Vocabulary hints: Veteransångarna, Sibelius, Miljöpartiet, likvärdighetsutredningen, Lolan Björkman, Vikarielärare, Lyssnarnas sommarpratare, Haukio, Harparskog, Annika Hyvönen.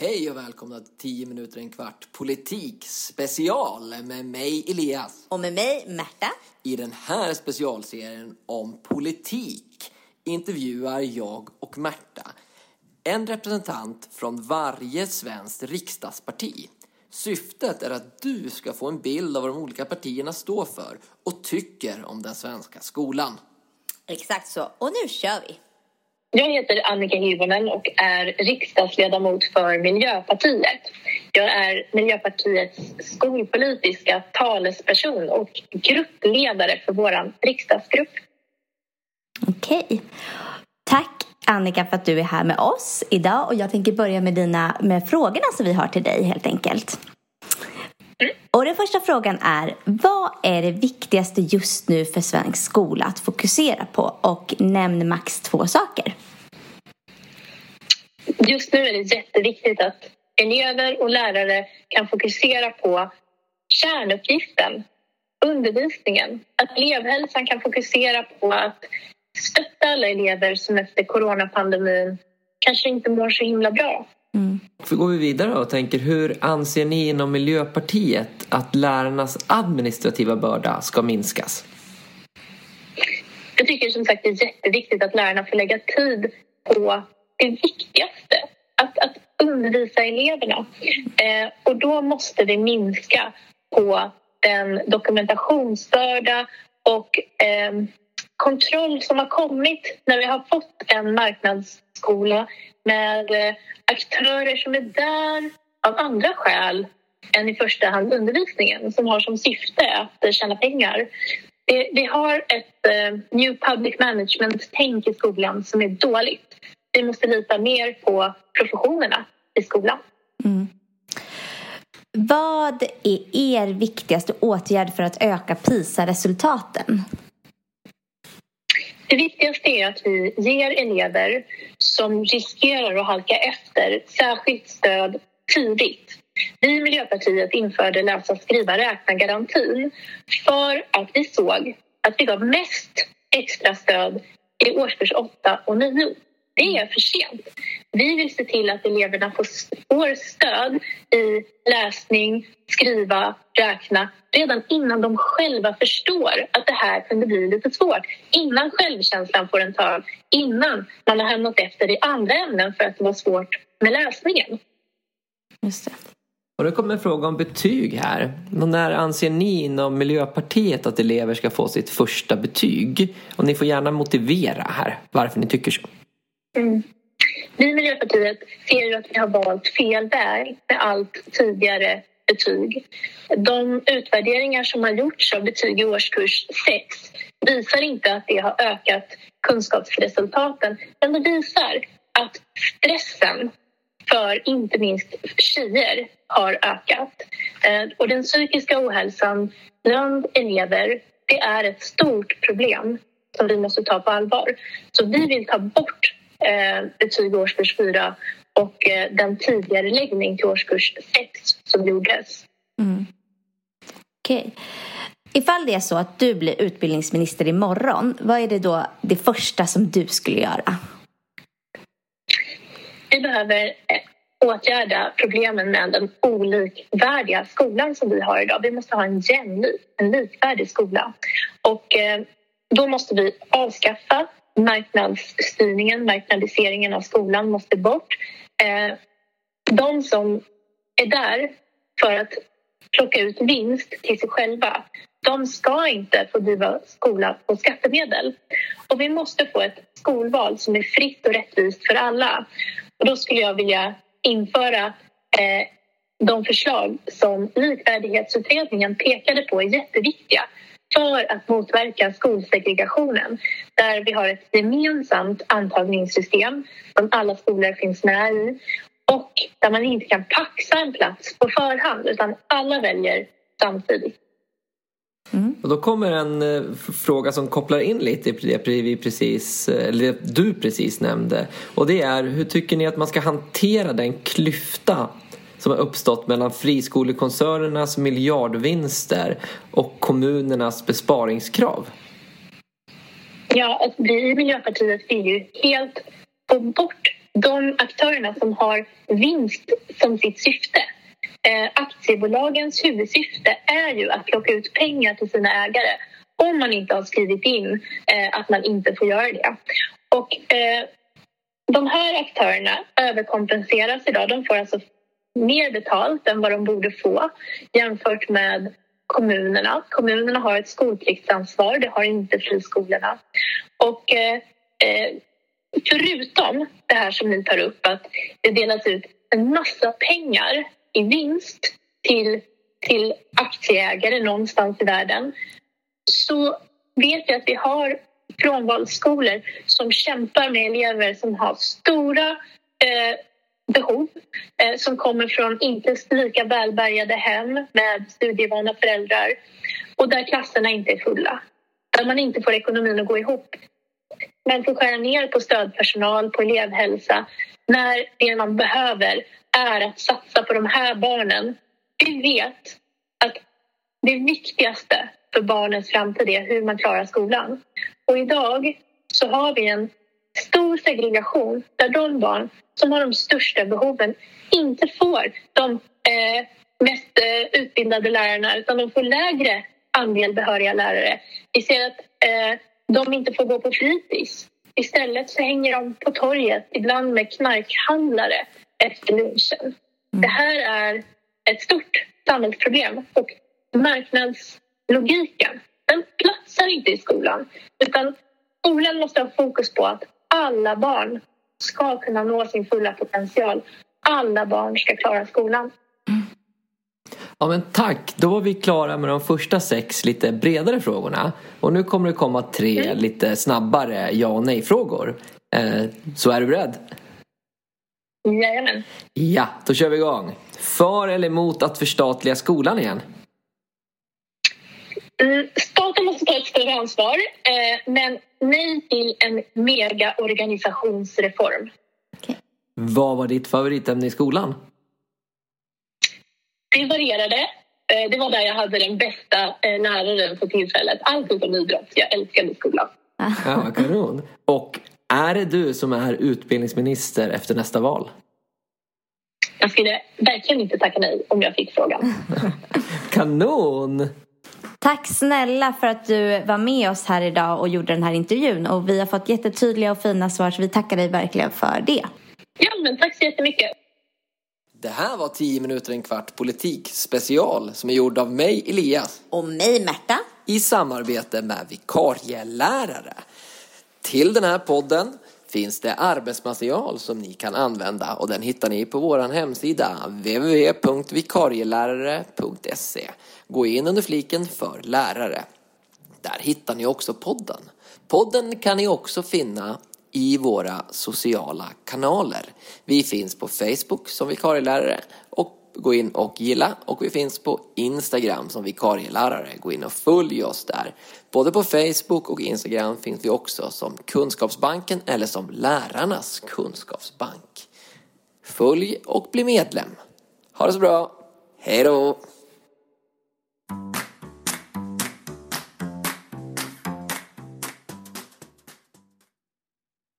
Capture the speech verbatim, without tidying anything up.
Hej och välkomna till tio minuter en kvart politik special med mig Elias. Och med mig Märta. I den här specialserien om politik intervjuar jag och Märta en representant från varje svenskt riksdagsparti. Syftet är att du ska få en bild av vad de olika partierna står för och tycker om den svenska skolan. Exakt så, och nu kör vi! Jag heter Annika Hyvönen och är riksdagsledamot för Miljöpartiet. Jag är Miljöpartiets skolpolitiska talesperson och gruppledare för vår riksdagsgrupp. Okej. Tack Annika för att du är här med oss idag. Och jag tänker börja med, dina, med frågorna som vi har till dig helt enkelt. Mm. Och den första frågan är, vad är det viktigaste just nu för svensk skola att fokusera på? Och nämn max två saker. Just nu är det jätteviktigt att elever och lärare kan fokusera på kärnuppgiften, undervisningen. Att elevhälsan kan fokusera på att stötta alla elever som efter coronapandemin kanske inte mår så himla bra. Mm. Så går vi vidare och tänker, hur anser ni inom Miljöpartiet att lärarnas administrativa börda ska minskas? Jag tycker som sagt det är jätteviktigt att lärarna får lägga tid på det viktigaste, att, att undervisa eleverna. Eh, och då måste vi minska på den dokumentationsbörda och eh, kontroll som har kommit när vi har fått en marknadsskola med aktörer som är där av andra skäl än i första hand undervisningen, som har som syfte att tjäna pengar. Vi har ett new public management-tänk i skolan som är dåligt. Vi måste lita mer på professionerna i skolan. Mm. Vad är er viktigaste åtgärd för att öka PISA-resultaten? Det viktigaste är att vi ger elever som riskerar att halka efter särskilt stöd tidigt. Vi i Miljöpartiet införde läsa, skriva, räkna-garantin för att vi såg att vi gav mest extra stöd i årskurs åtta och nio. Det är för sent. Vi vill se till att eleverna får stöd i läsning, skriva, räkna redan innan de själva förstår att det här kunde bli lite svårt. Innan självkänslan får en tag, innan man har hamnat efter i andra ämnen för att det var svårt med läsningen. Just det. Och då kommer en fråga om betyg här. Och när anser ni inom Miljöpartiet att elever ska få sitt första betyg? Och ni får gärna motivera här varför ni tycker så. Mm. Vi i Miljöpartiet ser ju att vi har valt fel väg med allt tidigare betyg. De utvärderingar som har gjorts av betyg i årskurs sex visar inte att det har ökat kunskapsresultaten, men det visar att stressen för inte minst tjejer har ökat. Och den psykiska ohälsan bland elever, det är ett stort problem som vi måste ta på allvar. Så vi vill ta bort betyg årskurs fyra och den tidigare läggning till årskurs sex som gjordes. Mm. Okej. Okay. Ifall det är så att du blir utbildningsminister imorgon, vad är det då det första som du skulle göra? Vi behöver åtgärda problemen med den olikvärdiga skolan som vi har idag. Vi måste ha en jämlik, en likvärdig skola. Och då måste vi avskaffa marknadsstyrningen, marknadiseringen av skolan måste bort. De som är där för att plocka ut vinst till sig själva, de ska inte få driva skola på skattemedel. Och vi måste få ett skolval som är fritt och rättvist för alla. Och då skulle jag vilja införa de förslag som likvärdighetsutredningen pekade på är jätteviktiga för att motverka skolsegregationen, där vi har ett gemensamt antagningssystem som alla skolor finns med i och där man inte kan paxa en plats på förhand utan alla väljer samtidigt. Mm. Och då kommer en eh, fråga som kopplar in lite på det vi precis, eller du precis nämnde, och det är, hur tycker ni att man ska hantera den klyfta som har uppstått mellan friskolekoncernernas miljardvinster och kommunernas besparingskrav? Ja, vi i Miljöpartiet vill ju helt få bort de aktörerna som har vinst som sitt syfte. Aktiebolagens huvudsyfte är ju att plocka ut pengar till sina ägare om man inte har skrivit in att man inte får göra det. Och de här aktörerna överkompenseras idag. De får alltså mer betalt än vad de borde få jämfört med kommunerna. Kommunerna har ett skolpliktsansvar, det har inte friskolorna. Och eh, förutom det här som ni tar upp, att det delas ut en massa pengar i vinst till, till aktieägare någonstans i världen, så vet jag att vi har frånvalsskolor som kämpar med elever som har stora eh, behov, eh, som kommer från inte lika välbärgade hem med studievana föräldrar, och där klasserna inte är fulla. Där man inte får ekonomin att gå ihop. Man får skära ner på stödpersonal, på elevhälsa, när det man behöver är att satsa på de här barnen. Vi vet att det viktigaste för barnens framtid är hur man klarar skolan. Och idag så har vi en stor segregation där de barn som har de största behoven inte får de eh, mest eh, utbildade lärarna, utan de får lägre andel behöriga lärare. Vi ser att eh, de inte får gå på fritids. Istället så hänger de på torget, ibland med knarkhandlare efter lunchen. Mm. Det här är ett stort samhällsproblem, och marknadslogiken, den platsar inte i skolan, utan skolan måste ha fokus på att alla barn ska kunna nå sin fulla potential. Alla barn ska klara skolan. Mm. Ja, men tack, då var vi klara med de första sex lite bredare frågorna. Och nu kommer det komma tre mm. lite snabbare ja och nej frågor. Eh, så är du beredd? Jajamän. Ja, då kör vi igång. För eller emot att förstatliga skolan igen? Mm, staten måste ta ett större ansvar, eh, men nej till en megaorganisationsreform. Okay. Vad var ditt favoritämne i skolan? Det varierade. Eh, det var där jag hade den bästa eh, läraren för tillfället. Allt utom idrott. Jag älskade skolan. Ja, kanon. Och är det du som är utbildningsminister efter nästa val? Jag skulle verkligen inte tacka nej om jag fick frågan. Kanon! Tack snälla för att du var med oss här idag och gjorde den här intervjun. Och vi har fått jättetydliga och fina svar, så vi tackar dig verkligen för det. Ja, men tack så jättemycket. Det här var tio minuter en kvart politik special som är gjord av mig, Elias. Och mig, Märta. I samarbete med vikarielärare. Till den här podden finns det arbetsmaterial som ni kan använda. Och den hittar ni på vår hemsida w w w punkt vikarielärare punkt se. Gå in under fliken för lärare. Där hittar ni också podden. Podden kan ni också finna i våra sociala kanaler. Vi finns på Facebook som vikarielärare. Och gå in och gilla. Och vi finns på Instagram som vikarielärare. Gå in och följ oss där. Både på Facebook och Instagram finns vi också som Kunskapsbanken eller som Lärarnas Kunskapsbank. Följ och bli medlem. Ha det så bra. Hej då!